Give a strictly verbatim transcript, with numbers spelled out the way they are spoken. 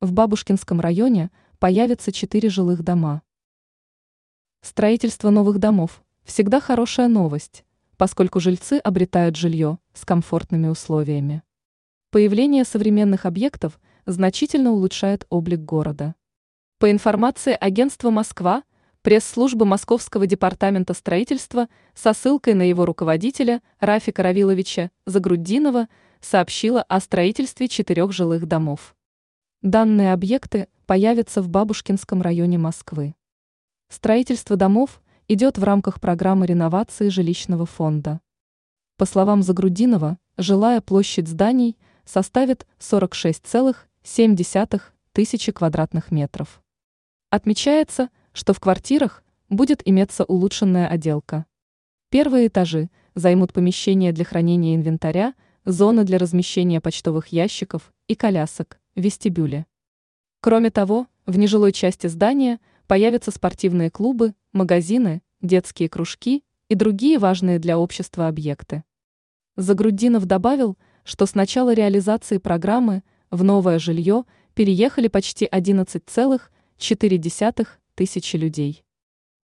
В Бабушкинском районе появятся четыре жилых дома. Строительство новых домов всегда хорошая новость, поскольку жильцы обретают жилье с комфортными условиями. Появление современных объектов значительно улучшает облик города. По информации агентства «Москва», пресс-службы Московского департамента строительства со ссылкой на его руководителя Рафика Равиловича Загрутдинова сообщила о строительстве четырех жилых домов. Данные объекты появятся в Бабушкинском районе Москвы. Строительство домов идет в рамках программы реновации жилищного фонда. По словам Загрутдинова, жилая площадь зданий составит сорок шесть целых семь десятых тысячи квадратных метров. Отмечается, что в квартирах будет иметься улучшенная отделка. Первые этажи займут помещения для хранения инвентаря, зоны для размещения почтовых ящиков и колясок, вестибюли. Кроме того, в нежилой части здания появятся спортивные клубы, магазины, детские кружки и другие важные для общества объекты. Загрутдинов добавил, что с начала реализации программы в новое жилье переехали почти одиннадцать целых четыре десятых тысячи людей.